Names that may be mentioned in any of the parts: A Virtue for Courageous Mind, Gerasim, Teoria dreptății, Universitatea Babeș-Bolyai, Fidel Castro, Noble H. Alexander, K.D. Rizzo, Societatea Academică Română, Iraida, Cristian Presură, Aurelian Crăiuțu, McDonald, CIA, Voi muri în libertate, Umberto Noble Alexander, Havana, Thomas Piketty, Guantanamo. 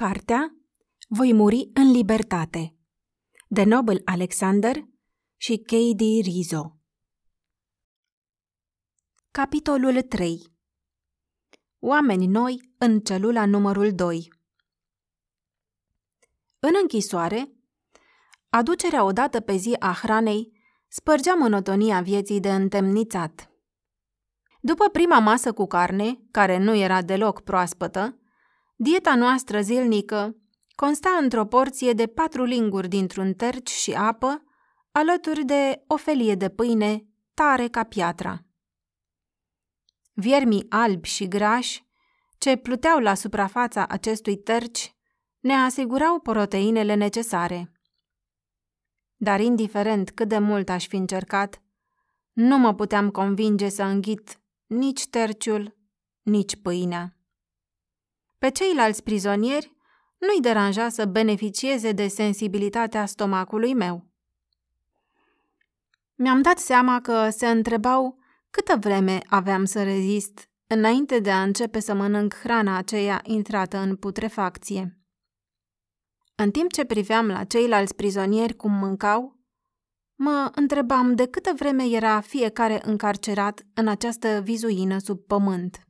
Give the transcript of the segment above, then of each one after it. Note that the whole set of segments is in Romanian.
Cartea Voi muri în libertate, de Noble Alexander și K.D. Rizzo. Capitolul 3. Oameni noi în celula numărul 2. În închisoare, aducerea odată pe zi a hranei spărgea monotonia vieții de întemnițat. După prima masă cu carne, care nu era deloc proaspătă, dieta noastră zilnică consta într-o porție de 4 linguri dintr-un terci și apă, alături de o felie de pâine tare ca piatra. Viermii albi și grași ce pluteau la suprafața acestui terci ne asigurau proteinele necesare. Dar indiferent cât de mult aș fi încercat, nu mă puteam convinge să înghit nici terciul, nici pâinea. Pe ceilalți prizonieri nu-i deranja să beneficieze de sensibilitatea stomacului meu. Mi-am dat seama că se întrebau câtă vreme aveam să rezist înainte de a începe să mănânc hrana aceea intrată în putrefacție. În timp ce priveam la ceilalți prizonieri cum mâncau, mă întrebam de câtă vreme era fiecare încarcerat în această vizuină sub pământ.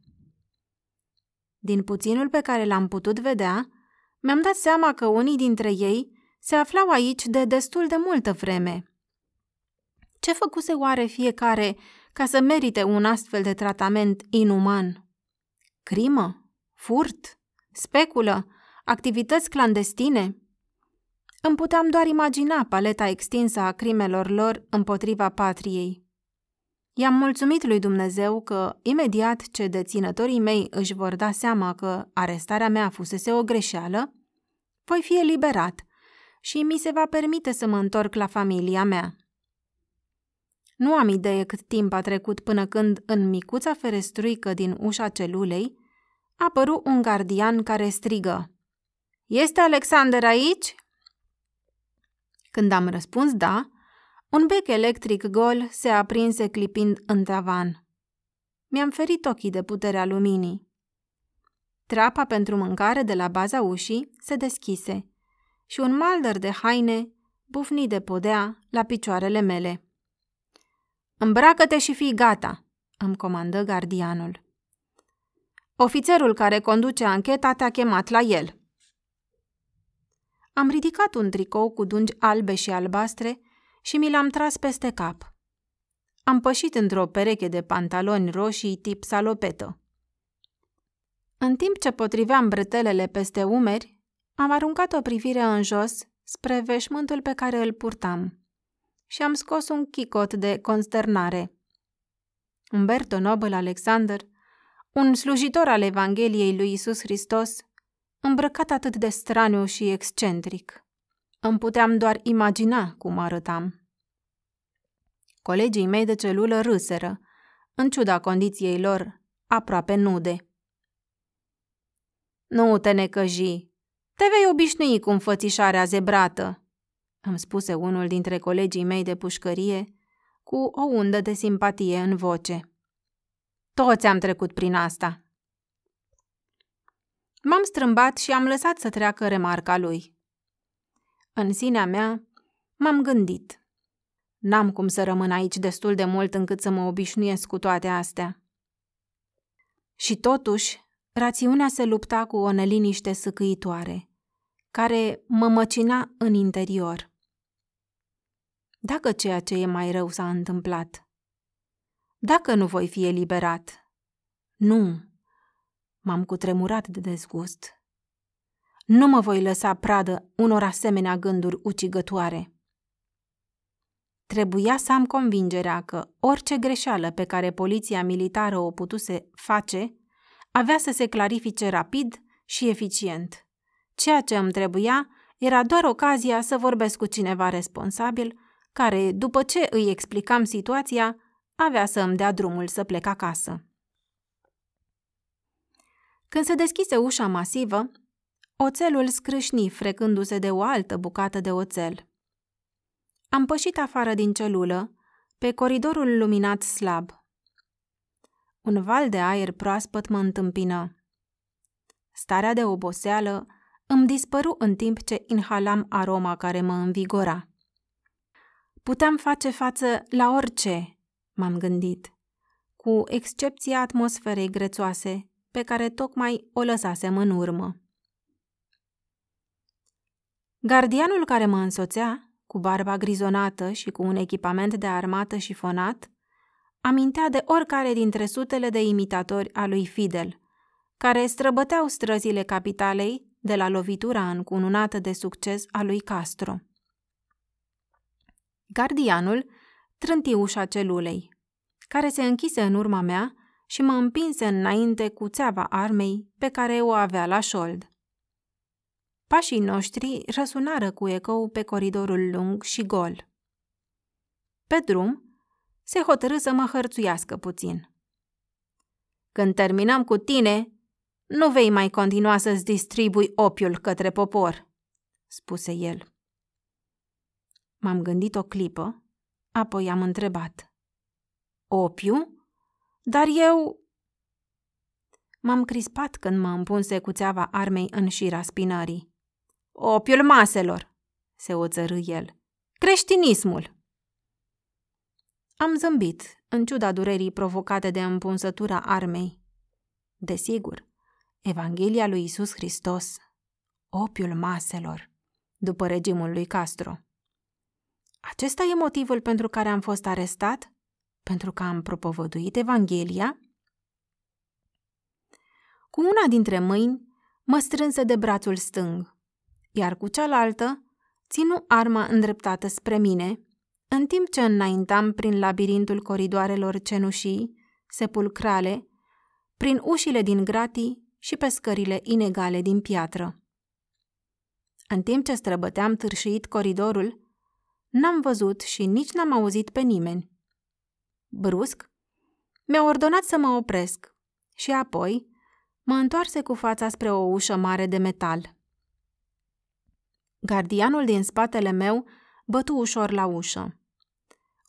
Din puținul pe care l-am putut vedea, mi-am dat seama că unii dintre ei se aflau aici de destul de multă vreme. Ce făcuse oare fiecare ca să merite un astfel de tratament inuman? Crimă? Furt? Speculă? Activități clandestine? Îmi puteam doar imagina paleta extinsă a crimelor lor împotriva patriei. I-am mulțumit lui Dumnezeu că, imediat ce deținătorii mei își vor da seama că arestarea mea fusese o greșeală, voi fi eliberat și mi se va permite să mă întorc la familia mea. Nu am idee cât timp a trecut până când, în micuța ferestruică din ușa celulei, apăru un gardian care strigă: „Este Alexander aici?" Când am răspuns da, un bec electric gol se aprinse clipind în tavan. Mi-am ferit ochii de puterea luminii. Trapa pentru mâncare de la baza ușii se deschise și un maldăr de haine bufni de podea la picioarele mele. „Îmbracă-te și fii gata!" îmi comandă gardianul. „Ofițerul care conduce ancheta te-a chemat la el." Am ridicat un tricou cu dungi albe și albastre și mi l-am tras peste cap. Am pășit într-o pereche de pantaloni roșii tip salopetă. În timp ce potriveam bretelele peste umeri, am aruncat o privire în jos spre veșmântul pe care îl purtam și am scos un chicot de consternare. Umberto Noble Alexander, un slujitor al Evangheliei lui Iisus Hristos, îmbrăcat atât de straniu și excentric. Îmi puteam doar imagina cum arătam. Colegii mei de celulă râseră, în ciuda condiției lor aproape nude. „Nu te necăji, te vei obișnui cu înfățișarea zebrată," îmi spuse unul dintre colegii mei de pușcărie, cu o undă de simpatie în voce. „Toți am trecut prin asta." M-am strâmbat și am lăsat să treacă remarca lui. În sinea mea, m-am gândit: n-am cum să rămân aici destul de mult încât să mă obișnuiesc cu toate astea. Și totuși, rațiunea se lupta cu o neliniște sâcâitoare, care mă măcina în interior. Dacă ceea ce e mai rău s-a întâmplat? Dacă nu voi fi eliberat? Nu! M-am cutremurat de dezgust. Nu mă voi lăsa pradă unor asemenea gânduri ucigătoare. Trebuia să am convingerea că orice greșeală pe care poliția militară o putuse face avea să se clarifice rapid și eficient. Ceea ce îmi trebuia era doar ocazia să vorbesc cu cineva responsabil care, după ce îi explicam situația, avea să îmi dea drumul să plec acasă. Când se deschise ușa masivă, oțelul scrâșni frecându-se de o altă bucată de oțel. Am pășit afară din celulă, pe coridorul luminat slab. Un val de aer proaspăt mă întâmpină. Starea de oboseală îmi dispăru în timp ce inhalam aroma care mă învigora. Puteam face față la orice, m-am gândit, cu excepția atmosferei grețoase pe care tocmai o lăsasem în urmă. Gardianul care mă însoțea, cu barba grizonată și cu un echipament de armată șifonat, amintea de oricare dintre sutele de imitatori a lui Fidel, care străbăteau străzile capitalei de la lovitura încununată de succes a lui Castro. Gardianul trânti ușa celulei, care se închise în urma mea și mă împinse înainte cu țeava armei pe care o avea la șold. Pașii noștri răsunară cu ecou pe coridorul lung și gol. Pe drum, se hotărî să mă hărțuiască puțin. Când terminăm cu tine, nu vei mai continua să-ți distribui opiul către popor, spuse el. M-am gândit o clipă, apoi am întrebat. Opiu? Dar eu... M-am crispat când mă împunse cuțeava armei în șira spinării. Opiul maselor, se oțărî el. Creștinismul! Am zâmbit, în ciuda durerii provocate de împunsătura armei. Desigur, Evanghelia lui Iisus Hristos, opiul maselor, după regimul lui Castro. Acesta e motivul pentru care am fost arestat? Pentru că am propovăduit Evanghelia? Cu una dintre mâini mă strânse de brațul stâng, iar cu cealaltă ținu arma îndreptată spre mine, în timp ce înaintam prin labirintul coridoarelor cenușii, sepulcrale, prin ușile din gratii și pe scările inegale din piatră. În timp ce străbăteam târșit coridorul, n-am văzut și nici n-am auzit pe nimeni. Brusc, mi-a ordonat să mă opresc și apoi mă întoarse cu fața spre o ușă mare de metal. Gardianul din spatele meu bătu ușor la ușă.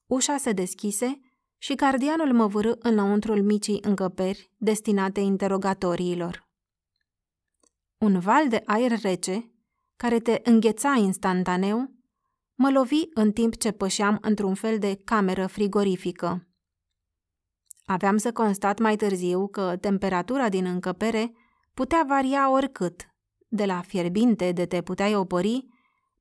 Ușa se deschise și gardianul mă vârî înăuntrul micii încăperi destinate interogatoriilor. Un val de aer rece, care te îngheța instantaneu, mă lovi în timp ce pășeam într-un fel de cameră frigorifică. Aveam să constat mai târziu că temperatura din încăpere putea varia oricât, de la fierbinte de te puteai opori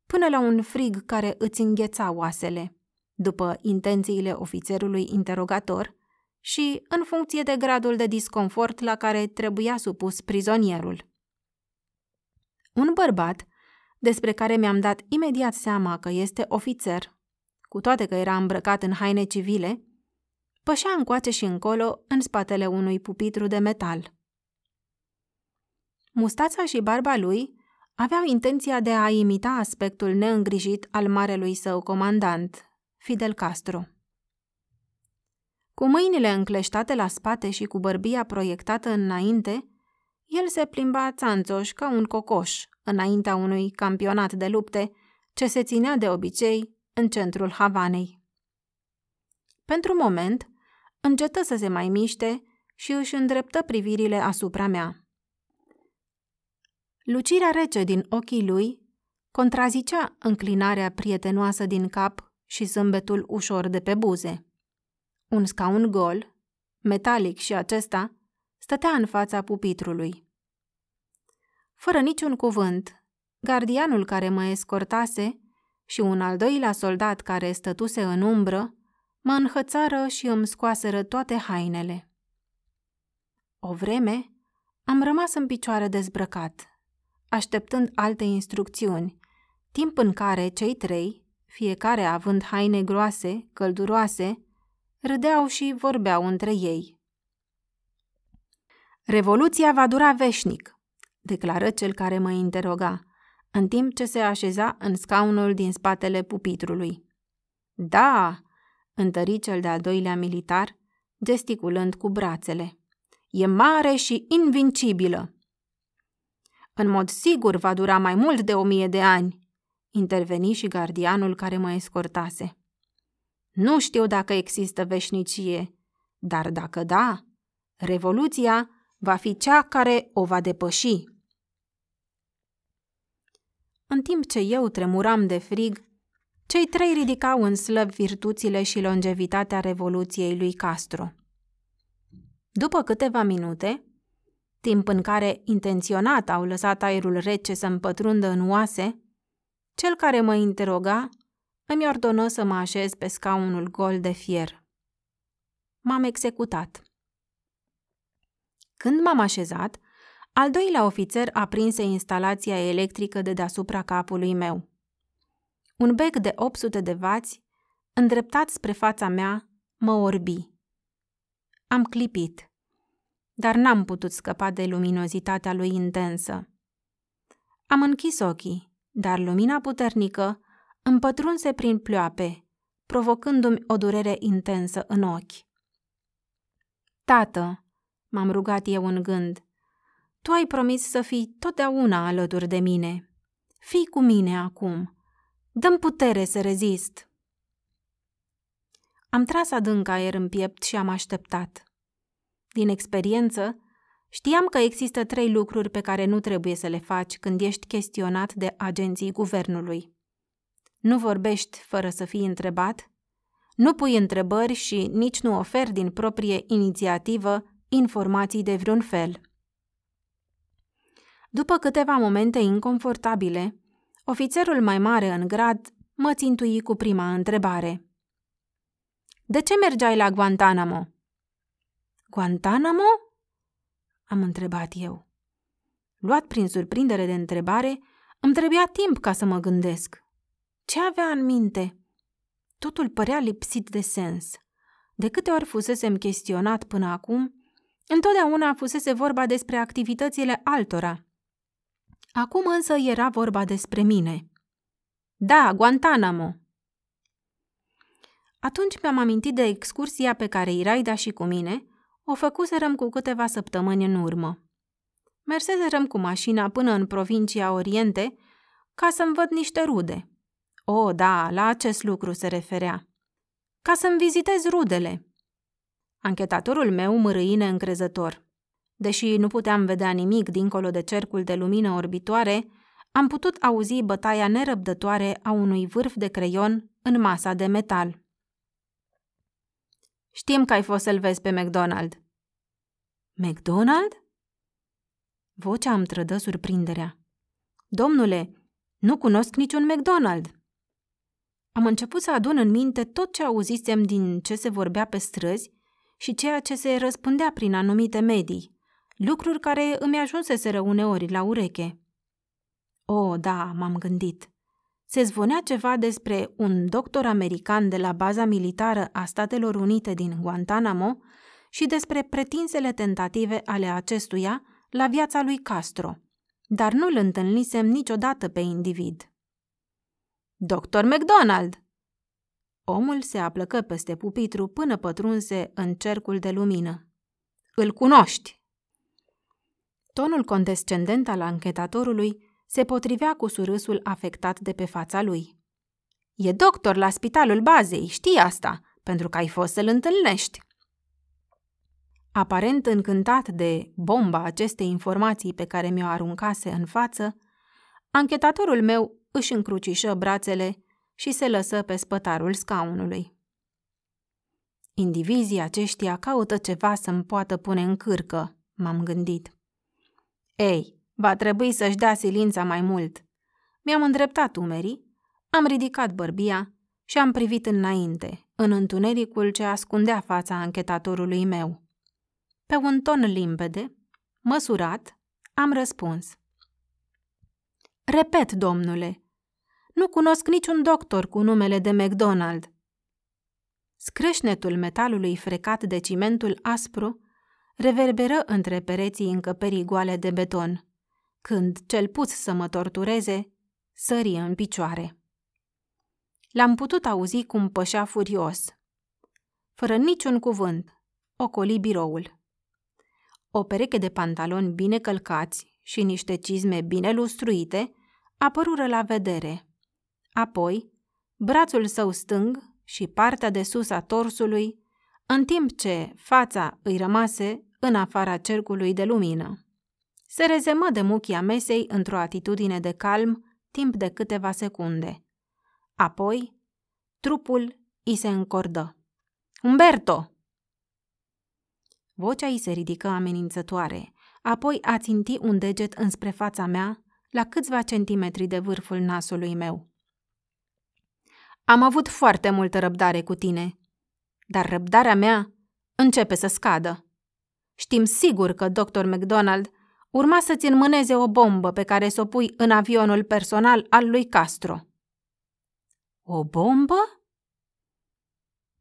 până la un frig care îți îngheța oasele, după intențiile ofițerului interogator și în funcție de gradul de disconfort la care trebuia supus prizonierul. Un bărbat, despre care mi-am dat imediat seama că este ofițer, cu toate că era îmbrăcat în haine civile, pășea încoace și încolo în spatele unui pupitru de metal. Mustața și barba lui aveau intenția de a imita aspectul neîngrijit al marelui său comandant, Fidel Castro. Cu mâinile încleștate la spate și cu bărbia proiectată înainte, el se plimba țanțoș ca un cocoș înaintea unui campionat de lupte ce se ținea de obicei în centrul Havanei. Pentru moment, încetă să se mai miște și își îndreptă privirile asupra mea. Lucirea rece din ochii lui contrazicea înclinarea prietenoasă din cap și zâmbetul ușor de pe buze. Un scaun gol, metalic și acesta, stătea în fața pupitrului. Fără niciun cuvânt, gardianul care mă escortase și un al doilea soldat care stătuse în umbră mă înhățară și îmi scoaseră toate hainele. O vreme am rămas în picioare dezbrăcat, așteptând alte instrucțiuni, timp în care cei trei, fiecare având haine groase, călduroase, râdeau și vorbeau între ei. Revoluția va dura veșnic, declară cel care mă interoga, în timp ce se așeza în scaunul din spatele pupitrului. Da, întări cel de-al doilea militar, gesticulând cu brațele. E mare și invincibilă. În mod sigur va dura mai mult de 1000 de ani, interveni și gardianul care mă escortase. Nu știu dacă există veșnicie, dar dacă da, revoluția va fi cea care o va depăși. în timp ce eu tremuram de frig, cei trei ridicau în slăb virtuțile și longevitatea revoluției lui Castro. După câteva minute, timp în care intenționat au lăsat aerul rece să împătrundă în oase, cel care mă interoga îmi ordonă să mă așez pe scaunul gol de fier. M-am executat. Când m-am așezat, al doilea ofițer aprinse instalația electrică de deasupra capului meu. Un bec de 800 de vați, îndreptat spre fața mea, mă orbi. Am clipit, dar n-am putut scăpa de luminozitatea lui intensă. Am închis ochii, dar lumina puternică împătrunse prin ploape, provocându-mi o durere intensă în ochi. Tată, m-am rugat eu în gând, tu ai promis să fii totdeauna alături de mine. Fii cu mine acum. Dă-mi putere să rezist. Am tras adânc aer în piept și am așteptat. Din experiență, știam că există trei lucruri pe care nu trebuie să le faci când ești chestionat de agenții guvernului. Nu vorbești fără să fii întrebat, nu pui întrebări și nici nu oferi din proprie inițiativă informații de vreun fel. După câteva momente inconfortabile, ofițerul mai mare în grad mă țintui cu prima întrebare. De ce mergeai la Guantanamo? Guantanamo? Am întrebat eu. Luat prin surprindere de întrebare, îmi trebuia timp ca să mă gândesc. Ce avea în minte? Totul părea lipsit de sens. De câte ori fusesem chestionat până acum, întotdeauna fusese vorba despre activitățile altora. Acum însă era vorba despre mine. Da, Guantanamo! Atunci mi-am amintit de excursia pe care Iraida și cu mine o făcuserăm cu câteva săptămâni în urmă. Merseserăm cu mașina până în provincia Oriente ca să-mi văd niște rude. O, da, la acest lucru se referea. Ca să-mi vizitez rudele. Anchetatorul meu mărâine încrezător. Deși nu puteam vedea nimic dincolo de cercul de lumină orbitoare, am putut auzi bătaia nerăbdătoare a unui vârf de creion în masa de metal. Știm că ai fost să-l vezi pe McDonald. McDonald? Vocea îmi trădă surprinderea. Domnule, nu cunosc niciun McDonald. Am început să adun în minte tot ce auzisem din ce se vorbea pe străzi și ceea ce se răspândea prin anumite medii, lucruri care îmi ajunseseră uneori la ureche. O, da, m-am gândit. Se zvonea ceva despre un doctor american de la baza militară a Statelor Unite din Guantanamo și despre pretinsele tentative ale acestuia la viața lui Castro, dar nu-l întâlnisem niciodată pe individ. Doctor McDonald! Omul se aplăcă peste pupitru până pătrunse în cercul de lumină. Îl cunoști! Tonul condescendent al anchetatorului se potrivea cu surâsul afectat de pe fața lui. E doctor la spitalul bazei, știi asta, pentru că ai fost să-l întâlnești. Aparent încântat de bomba acestei informații pe care mi-o aruncase în față, anchetatorul meu își încrucișă brațele și se lăsă pe spătarul scaunului. Indivizii aceștia caută ceva să-mi poată pune în cârcă, m-am gândit. Ei, va trebui să-și dea silința mai mult. Mi-am îndreptat umerii, am ridicat bărbia și am privit înainte, în întunericul ce ascundea fața anchetatorului meu. Pe un ton limpede, măsurat, am răspuns. Repet, domnule, nu cunosc niciun doctor cu numele de McDonald. Scrâșnetul metalului frecat de cimentul aspru reverberă între pereții încăperii goale de beton, când cel pus să mă tortureze sări în picioare. L-am putut auzi cum pășea furios. Fără niciun cuvânt, ocoli biroul. O pereche de pantaloni bine călcați și niște cizme bine lustruite apărură la vedere. Apoi, brațul său stâng și partea de sus a torsului, în timp ce fața îi rămase în afara cercului de lumină. Se rezemă de muchia mesei într-o atitudine de calm timp de câteva secunde. Apoi, trupul i se încordă. Umberto! Vocea i se ridică amenințătoare, apoi a ținti un deget înspre fața mea, la câțiva centimetri de vârful nasului meu. Am avut foarte multă răbdare cu tine, dar răbdarea mea începe să scadă. Știm sigur că Dr. McDonald urma să-ți înmâneze o bombă pe care să o pui în avionul personal al lui Castro. O bombă?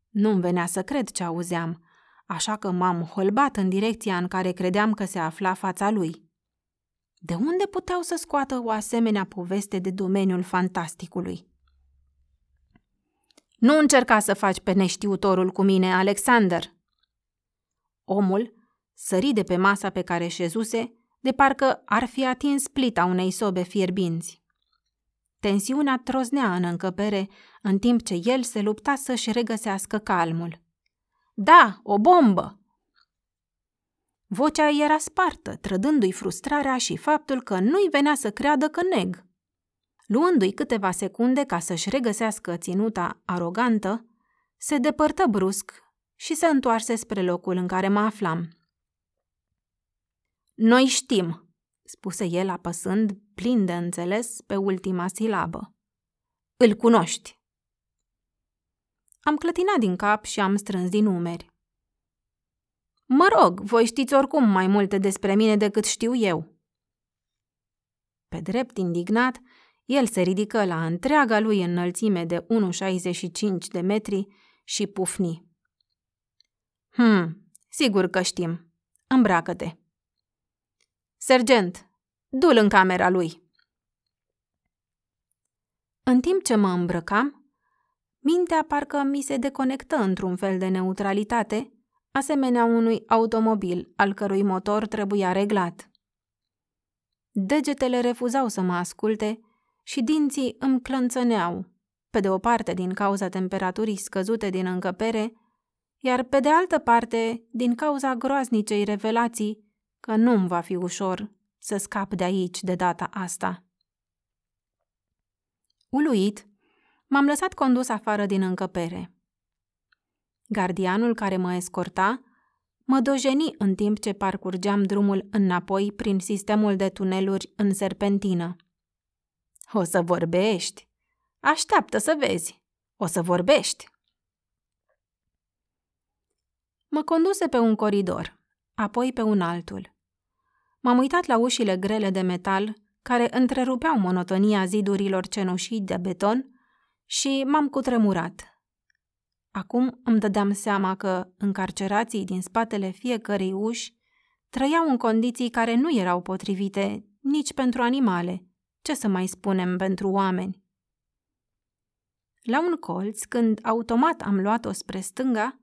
Nu-mi venea să cred ce auzeam, așa că m-am holbat în direcția în care credeam că se afla fața lui. De unde puteau să scoată o asemenea poveste de domeniul fantasticului? Nu încerca să faci pe neștiutorul cu mine, Alexander! Omul sări de pe masa pe care șezuse, de parcă ar fi atins plita unei sobe fierbinți. Tensiunea troznea în încăpere, în timp ce el se lupta să-și regăsească calmul. Da, o bombă! Vocea era spartă, trădându-i frustrarea și faptul că nu-i venea să creadă că neg. Luându-i câteva secunde ca să-și regăsească ținuta arogantă, se depărtă brusc și se întoarse spre locul în care mă aflam. Noi știm, spuse el apăsând, plin de înțeles, pe ultima silabă. Îl cunoști. Am clătinat din cap și am strâns din umeri. Mă rog, voi știți oricum mai multe despre mine decât știu eu. Pe drept indignat, el se ridică la întreaga lui înălțime de 1,65 de metri și pufni. Sigur că știm. Îmbracă-te. Sergent, du-l în camera lui. În timp ce mă îmbrăcam, mintea parcă mi se deconectă într-un fel de neutralitate, asemenea unui automobil al cărui motor trebuia reglat. Degetele refuzau să mă asculte și dinții îmi clănțăneau, pe de o parte din cauza temperaturii scăzute din încăpere, iar pe de altă parte din cauza groaznicei revelații că nu-mi va fi ușor să scap de aici de data asta. Uluit, m-am lăsat condus afară din încăpere. Gardianul care mă escorta mă dojeni în timp ce parcurgeam drumul înapoi prin sistemul de tuneluri în serpentină. O să vorbești! Așteaptă să vezi! O să vorbești! Mă conduse pe un coridor, apoi pe un altul. M-am uitat la ușile grele de metal care întrerupeau monotonia zidurilor cenușii de beton și m-am cutremurat. Acum îmi dădeam seama că încarcerații din spatele fiecărei uși trăiau în condiții care nu erau potrivite nici pentru animale, ce să mai spunem pentru oameni. La un colț, când automat am luat-o spre stânga,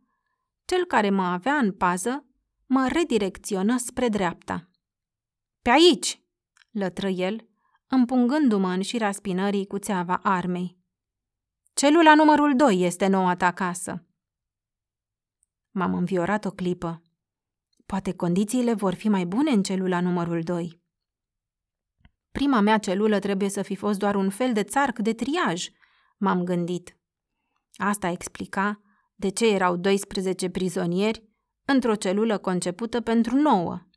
cel care mă avea în pază mă redirecționă spre dreapta. Pe aici!" lătră el, împungându-mă în șira spinării cu țeava armei. Celula numărul 2 este noua ta casă." M-am înviorat o clipă. Poate condițiile vor fi mai bune în celula numărul 2. Prima mea celulă trebuie să fi fost doar un fel de țarc de triaj, m-am gândit. Asta explica de ce erau 12 prizonieri într-o celulă concepută pentru 9.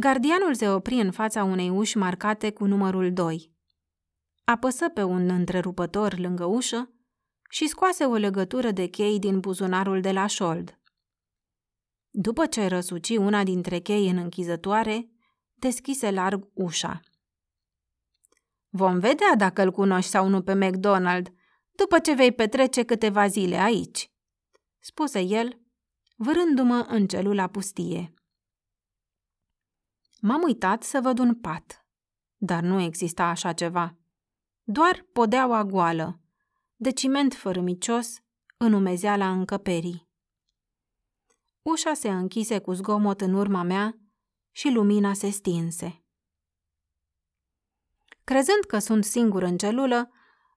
Gardianul se opri în fața unei uși marcate cu numărul 2. Apăsă pe un întrerupător lângă ușă și scoase o legătură de chei din buzunarul de la șold. După ce răsuci una dintre chei în închizătoare, deschise larg ușa. Vom vedea dacă îl cunoști sau nu pe McDonald după ce vei petrece câteva zile aici, spuse el, vârându-mă în celula pustie. M-am uitat să văd un pat, dar nu exista așa ceva. Doar podeaua goală, de ciment fărâmicios, în umezeala încăperii. Ușa se închise cu zgomot în urma mea și lumina se stinse. Crezând că sunt singur în celulă,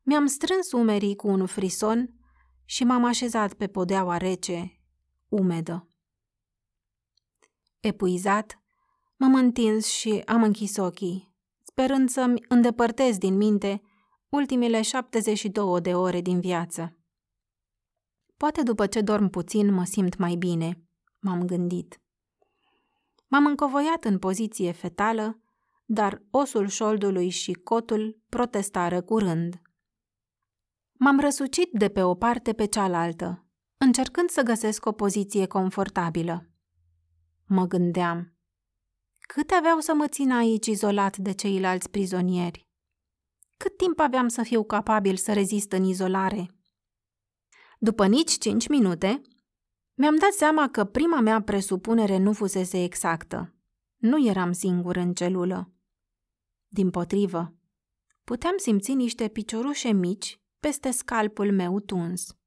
mi-am strâns umerii cu un frison și m-am așezat pe podeaua rece, umedă. Epuizat, m-am întins și am închis ochii, sperând să-mi îndepărtez din minte ultimile 72 de ore din viață. Poate după ce dorm puțin mă simt mai bine, m-am gândit. M-am încovoiat în poziție fetală, dar osul șoldului și cotul protestară curând. M-am răsucit de pe o parte pe cealaltă, încercând să găsesc o poziție confortabilă. Mă gândeam, cât aveau să mă țin aici izolat de ceilalți prizonieri? Cât timp aveam să fiu capabil să rezist în izolare? După nici 5 minute, mi-am dat seama că prima mea presupunere nu fusese exactă. Nu eram singur în celulă. Dimpotrivă, puteam simți niște piciorușe mici peste scalpul meu tuns.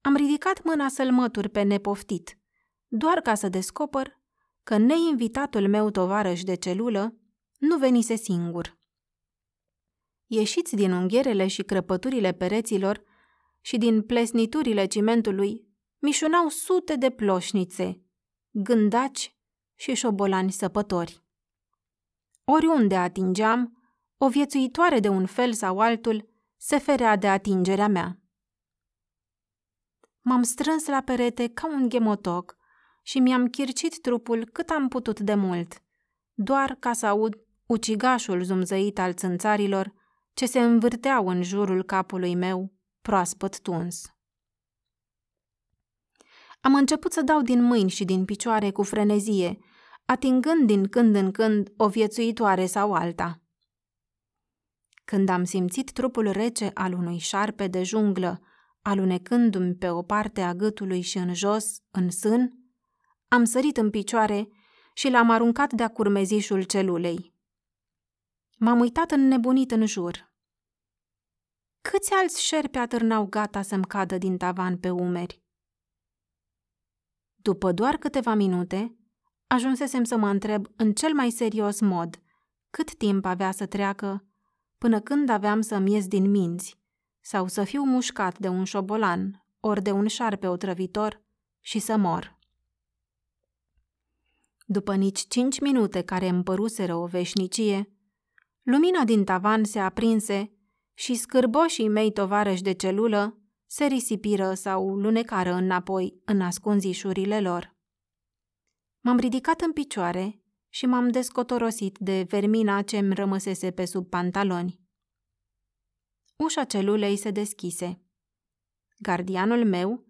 Am ridicat mâna să-l mătur pe nepoftit, doar ca să descoper că neinvitatul meu tovarăș de celulă nu venise singur. Ieșiți din unghierele și crăpăturile pereților și din plesniturile cimentului, mișunau sute de ploșnițe, gândaci și șobolani săpători. Oriunde atingeam, o viețuitoare de un fel sau altul se ferea de atingerea mea. M-am strâns la perete ca un ghemotoc și mi-am chircit trupul cât am putut de mult, doar ca să aud ucigașul zumzăit al țânțarilor ce se învârteau în jurul capului meu, proaspăt tuns. Am început să dau din mâini și din picioare cu frenezie, atingând din când în când o viețuitoare sau alta. Când am simțit trupul rece al unui șarpe de junglă, alunecându-mi pe o parte a gâtului și în jos, în sân, am sărit în picioare și l-am aruncat de-a curmezișul celulei. M-am uitat înnebunit în jur. Câți alți șerpi atârnau gata să-mi cadă din tavan pe umeri? După doar câteva minute, ajunsesem să mă întreb în cel mai serios mod cât timp avea să treacă până când aveam să-mi ies din minți sau să fiu mușcat de un șobolan ori de un șarpe otrăvitor și să mor. După nici 5 minute care îmi păruseră o veșnicie, lumina din tavan se aprinse și scârboșii mei tovarăși de celulă se risipiră sau lunecară înapoi în ascunzișurile lor. M-am ridicat în picioare și m-am descotorosit de vermina ce-mi rămăsese pe sub pantaloni. Ușa celulei se deschise. Gardianul meu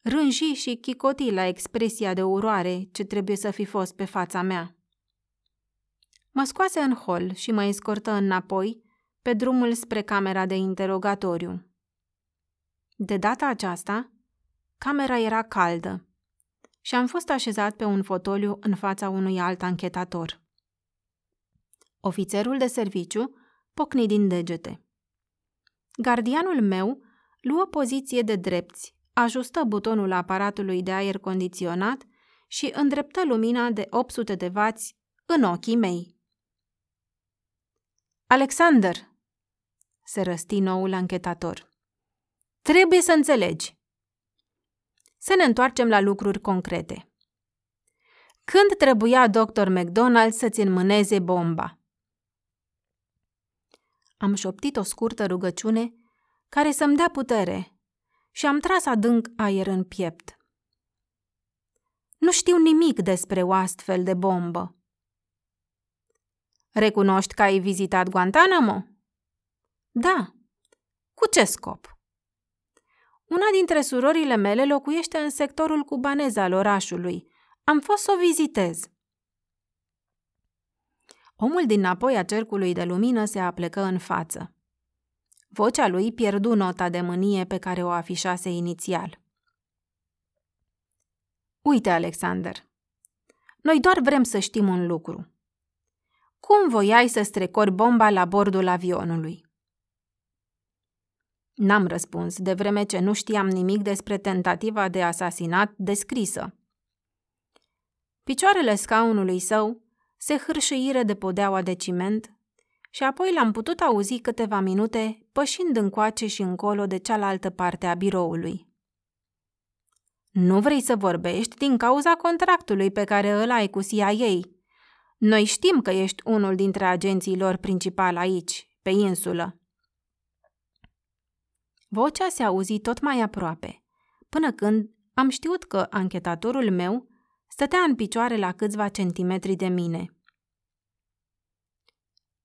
rânji și chicoti la expresia de uroare ce trebuie să fi fost pe fața mea. Mă scoase în hol și mă escortă înapoi pe drumul spre camera de interogatoriu. De data aceasta, camera era caldă și am fost așezat pe un fotoliu în fața unui alt anchetator. Ofițerul de serviciu pocni din degete. Gardianul meu luă poziție de drepți, ajustă butonul aparatului de aer condiționat și îndreptă lumina de 800 de vați în ochii mei. Alexander, se răsti noul anchetator. Trebuie să înțelegi. Să ne întoarcem la lucruri concrete. Când trebuia doctor McDonald să-ți înmâneze bomba? Am șoptit o scurtă rugăciune care să-mi dea putere și am tras adânc aer în piept. Nu știu nimic despre o astfel de bombă. Recunoști că ai vizitat Guantanamo? Da. Cu ce scop? Una dintre surorile mele locuiește în sectorul cubanez al orașului. Am fost să o vizitez. Omul dinapoi a cercului de lumină se aplecă în față. Vocea lui pierdu nota de mânie pe care o afișase inițial. Uite, Alexander, noi doar vrem să știm un lucru. Cum voiai să strecori bomba la bordul avionului? N-am răspuns, de vreme ce nu știam nimic despre tentativa de asasinat descrisă. Picioarele scaunului său se hârșâiră de podeaua de ciment și apoi l-am putut auzi câteva minute pășind încoace și încolo de cealaltă parte a biroului. Nu vrei să vorbești din cauza contractului pe care îl ai cu CIA. Noi știm că ești unul dintre agenții lor principali aici, pe insulă." Vocea se auzi tot mai aproape, până când am știut că anchetatorul meu stătea în picioare la câțiva centimetri de mine.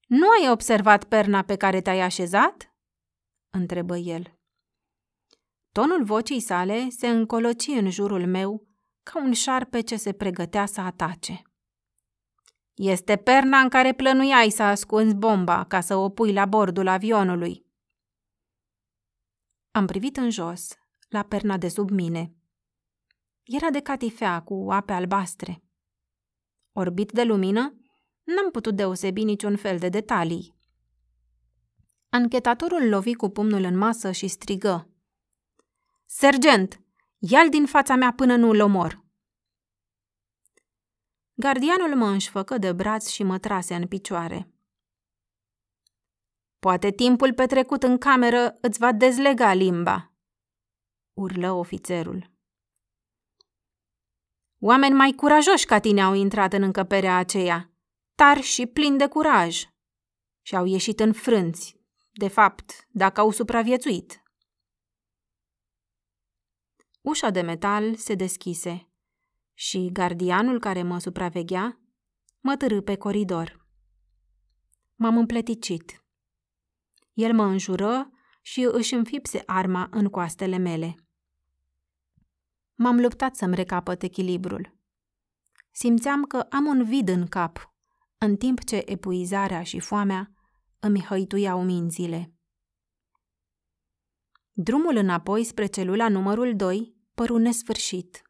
"Nu ai observat perna pe care te-ai așezat?" întrebă el. Tonul vocii sale se încoloci în jurul meu ca un șarpe ce se pregătea să atace. "Este perna în care plănuiai să ascunzi bomba ca să o pui la bordul avionului." Am privit în jos, la perna de sub mine. Era de catifea cu ape albastre. Orbit de lumină, n-am putut deosebi niciun fel de detalii. Anchetatorul lovi cu pumnul în masă și strigă: "Sergent, ia-l din fața mea până nu-l omor!" Gardianul mă înșfăcă de braț și mă trase în picioare. "Poate timpul petrecut în cameră îți va dezlega limba!" urlă ofițerul. "Oameni mai curajoși ca tine au intrat în încăperea aceea, tari și plini de curaj, și au ieșit în frânți, de fapt, dacă au supraviețuit." Ușa de metal se deschise și gardianul care mă supraveghea mă târî pe coridor. M-am împleticit. El mă înjură și își înfipse arma în coastele mele. M-am luptat să-mi recapăt echilibrul. Simțeam că am un vid în cap, în timp ce epuizarea și foamea îmi hăituiau mințile. Drumul înapoi spre celula numărul 2 păru nesfârșit.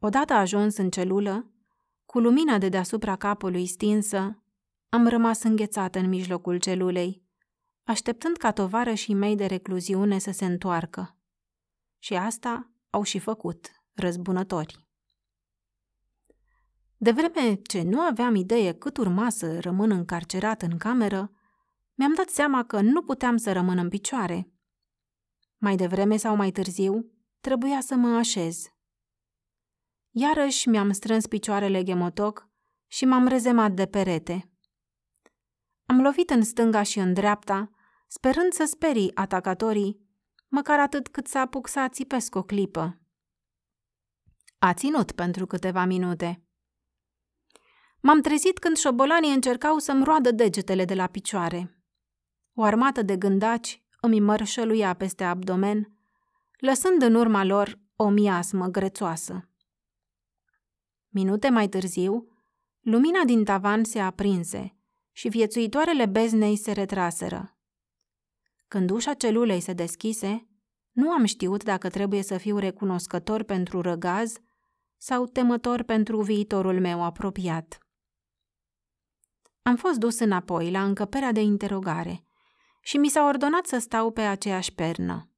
Odată ajuns în celulă, cu lumina de deasupra capului stinsă, am rămas înghețată în mijlocul celulei, așteptând ca tovarășii mei de recluziune să se întoarcă. Și asta au și făcut, răzbunători. De vreme ce nu aveam idee cât urma să rămân încarcerat în cameră, mi-am dat seama că nu puteam să rămân în picioare. Mai devreme sau mai târziu, trebuia să mă așez. Iarăși mi-am strâns picioarele ghemotoc și m-am rezemat de perete. Am lovit în stânga și în dreapta, sperând să sperii atacatorii, măcar atât cât să apuc să ațipesc o clipă. A ținut pentru câteva minute. M-am trezit când șobolanii încercau să-mi roadă degetele de la picioare. O armată de gândaci îmi mărșăluia peste abdomen, lăsând în urma lor o miasmă grețoasă. Minute mai târziu, lumina din tavan se aprinse și viețuitoarele beznei se retraseră. Când ușa celulei se deschise, nu am știut dacă trebuie să fiu recunoscător pentru răgaz sau temător pentru viitorul meu apropiat. Am fost dus înapoi la încăperea de interogare și mi s-a ordonat să stau pe aceeași pernă.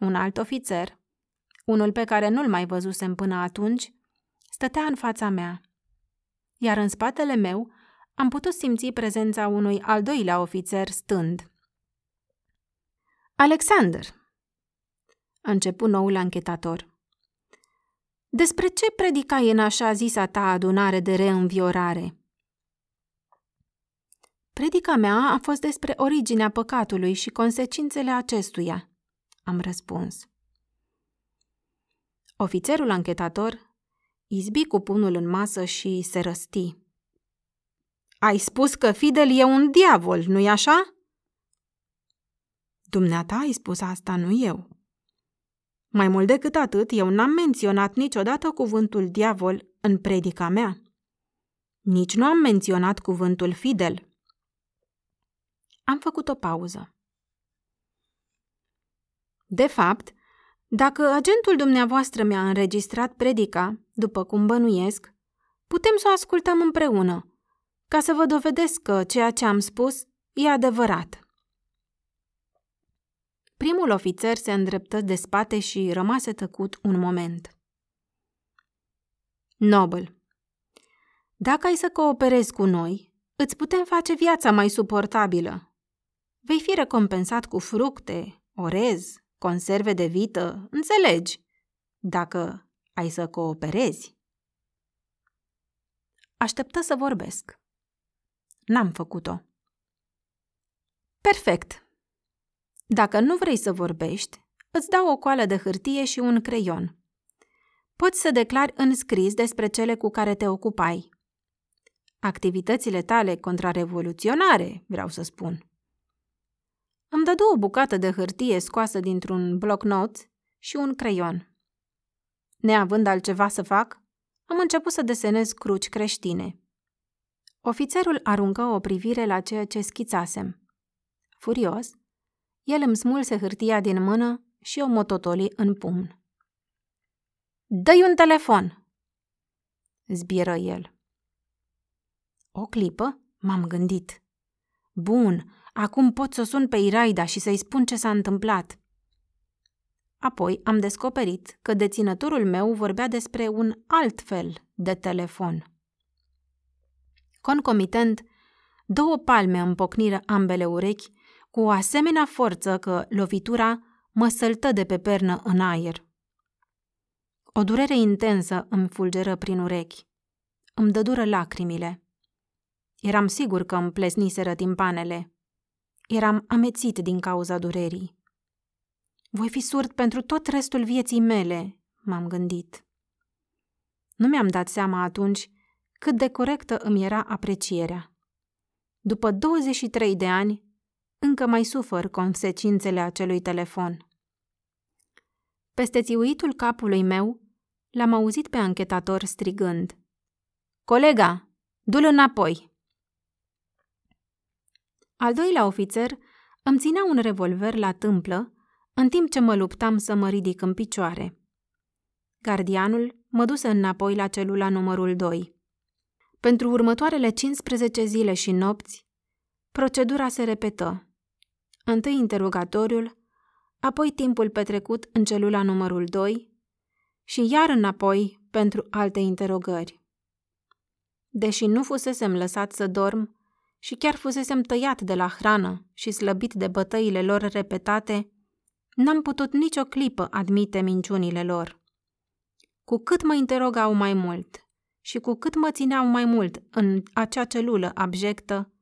Un alt ofițer, unul pe care nu-l mai văzusem până atunci, stătea în fața mea, iar în spatele meu am putut simți prezența unui al doilea ofițer stând. "Alexander," a început noul anchetator, "despre ce predicai în așa zisa ta adunare de reînviorare?" "Predica mea a fost despre originea păcatului și consecințele acestuia," am răspuns. Ofițerul anchetator izbi cu pumnul în masă și se răsti. "Ai spus că Fidel e un diavol, nu-i așa?" "Dumneata ai spus asta, nu eu. Mai mult decât atât, eu n-am menționat niciodată cuvântul diavol în predica mea. Nici nu am menționat cuvântul Fidel." Am făcut o pauză. "De fapt, dacă agentul dumneavoastră mi-a înregistrat predica, după cum bănuiesc, putem să o ascultăm împreună, ca să vă dovedesc că ceea ce am spus e adevărat." Primul ofițer se îndreptă de spate și rămase tăcut un moment. "Noble, dacă ai să cooperezi cu noi, îți putem face viața mai suportabilă. Vei fi recompensat cu fructe, orez, conserve de vită, înțelegi, dacă ai să cooperezi." Așteptă să vorbesc. N-am făcut-o. Perfect. Dacă nu vrei să vorbești, îți dau o coală de hârtie și un creion. Poți să declari în scris despre cele cu care te ocupai. Activitățile tale contrarevoluționare, vreau să spun. Îmi dădu o bucată de hârtie scoasă dintr-un bloc-notes și un creion. Neavând altceva să fac, am început să desenez cruci creștine. Ofițerul aruncă o privire la ceea ce schițasem. Furios, el îmi smulse hârtia din mână și o mototoli în pumn. Dă-i un telefon!" zbieră el. O clipă m-am gândit. Bun, acum pot să sun pe Iraida și să-i spun ce s-a întâmplat. Apoi am descoperit că deținătorul meu vorbea despre un alt fel de telefon. Concomitent, două palme îmi pocniră ambele urechi cu o asemenea forță că lovitura mă săltă de pe pernă în aer. O durere intensă îmi fulgeră prin urechi. Îmi dădură lacrimile. Eram sigur că îmi plesniseră timpanele. Eram amețit din cauza durerii. Voi fi surd pentru tot restul vieții mele, m-am gândit. Nu mi-am dat seama atunci cât de corectă îmi era aprecierea. După 23 de ani, încă mai sufăr consecințele acelui telefon. Peste țiuitul capului meu, l-am auzit pe anchetator strigând: "Colega, du-l înapoi!" Al doilea ofițer îmi ținea un revolver la tâmplă în timp ce mă luptam să mă ridic în picioare. Gardianul mă duse înapoi la celula numărul 2. Pentru următoarele 15 zile și nopți, procedura se repetă. Întâi interogatoriul, apoi timpul petrecut în celula numărul 2 și iar înapoi pentru alte interogări. Deși nu fusesem lăsat să dorm și chiar fusesem tăiat de la hrană și slăbit de bătăile lor repetate, n-am putut nicio clipă admite minciunile lor. Cu cât mă interogau mai mult și cu cât mă țineau mai mult în acea celulă abjectă,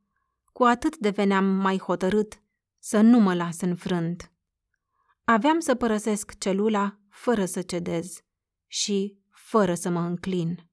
cu atât deveneam mai hotărât să nu mă las înfrânt. Aveam să părăsesc celula fără să cedez și fără să mă înclin.